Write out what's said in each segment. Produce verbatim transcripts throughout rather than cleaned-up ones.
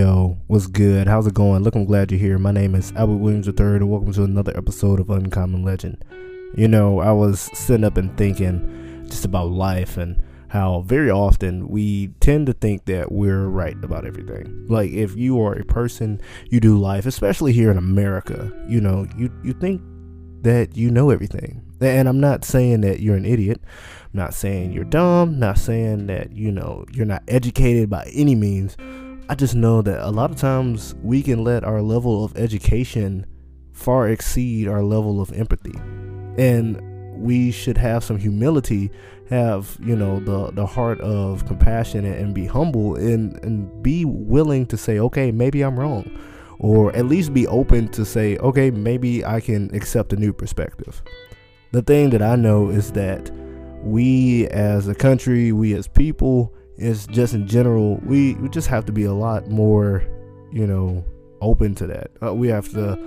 Yo, what's good? How's it going? Look, I'm glad you're here. My name is Albert Williams the third and welcome to another episode of Uncommon Legend. You know, I was sitting up and thinking just about life and how very often we tend to think that we're right about everything. Like, if you are a person, you do life, especially here in America, you know, you, you think that you know everything. And I'm not saying that you're an idiot. I'm not saying you're dumb. Not saying that, you know, you're not educated by any means. I just know that a lot of times we can let our level of education far exceed our level of empathy. And we should have some humility, have, you know, the, the heart of compassion and, and be humble and, and be willing to say, okay, maybe I'm wrong. Or at least be open to say, okay, maybe I can accept a new perspective. The thing that I know is that we as a country, we as people, it's just in general, we, we just have to be a lot more, you know, open to that. Uh, we have to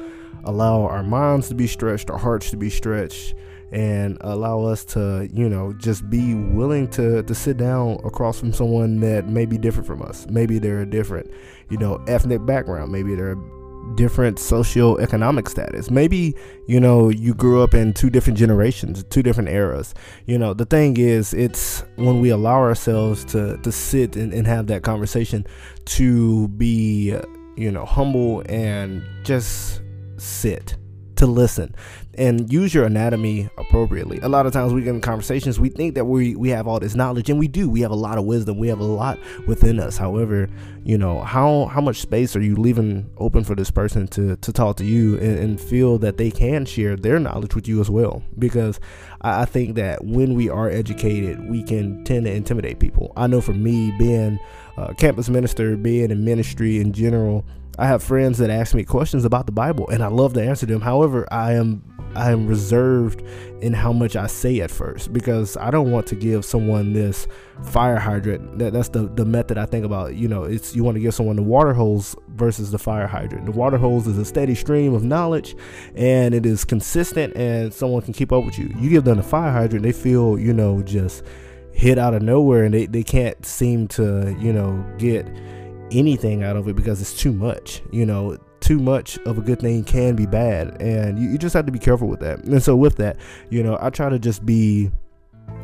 allow our minds to be stretched, our hearts to be stretched, and allow us to, you know, just be willing to, to sit down across from someone that may be different from us. Maybe they're a different, you know, ethnic background. Maybe they're a different socioeconomic status. Maybe, you know, you grew up in two different generations, two different eras. You know, the thing is, it's when we allow ourselves to, to sit and, and have that conversation, to be, you know, humble and just sit. To listen and use your anatomy appropriately. A lot of times we get in conversations, we think that we we have all this knowledge, and we do. We have a lot of wisdom. We have a lot within us. However, you know, how how much space are you leaving open for this person to to talk to you and, and feel that they can share their knowledge with you as well? Because I, I think that when we are educated, we can tend to intimidate people. I know for me, being a campus minister, being in ministry in general, I have friends that ask me questions about the Bible, and I love to answer them. However, I am I am reserved in how much I say at first, because I don't want to give someone this fire hydrant. That, that's the, the method I think about. You know, it's you want to give someone the water hose versus the fire hydrant. The water hose is a steady stream of knowledge, and it is consistent, and someone can keep up with you. You give them the fire hydrant, they feel, you know, just hit out of nowhere, and they, they can't seem to, you know, get anything out of it because it's too much. You know, too much of a good thing can be bad, and you, you just have to be careful with that. And so with that, you know, I try to just be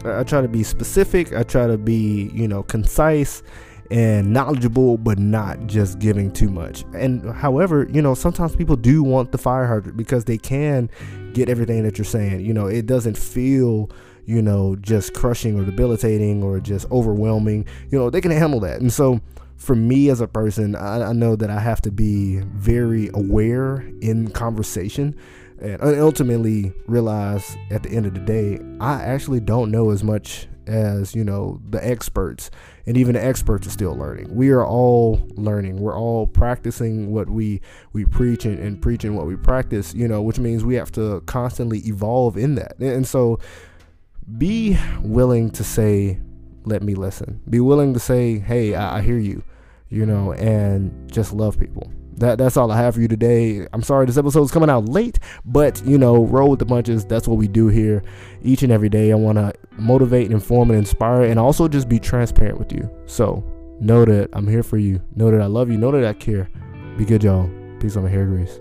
I try to be specific. I try to be, you know, concise and knowledgeable, but not just giving too much. And however, you know, sometimes people do want the fire hydrant because they can get everything that you're saying. You know, it doesn't feel, you know, just crushing or debilitating or just overwhelming. You know, they can handle that. And so for me as a person, I, I know that I have to be very aware in conversation and ultimately realize at the end of the day, I actually don't know as much as, you know, the experts, and even the experts are still learning. We are all learning. We're all practicing what we, we preach and, and preaching what we practice, you know, which means we have to constantly evolve in that. And so be willing to say, let me listen. Be willing to say, hey, I, I hear you, you know, and just love people. That That's all I have for you today. I'm sorry this episode is coming out late, but, you know, roll with the punches. That's what we do here each and every day. I want to motivate, inform, and inspire, and also just be transparent with you. So know that I'm here for you. Know that I love you. Know that I care. Be good, y'all. Peace on my hair grease.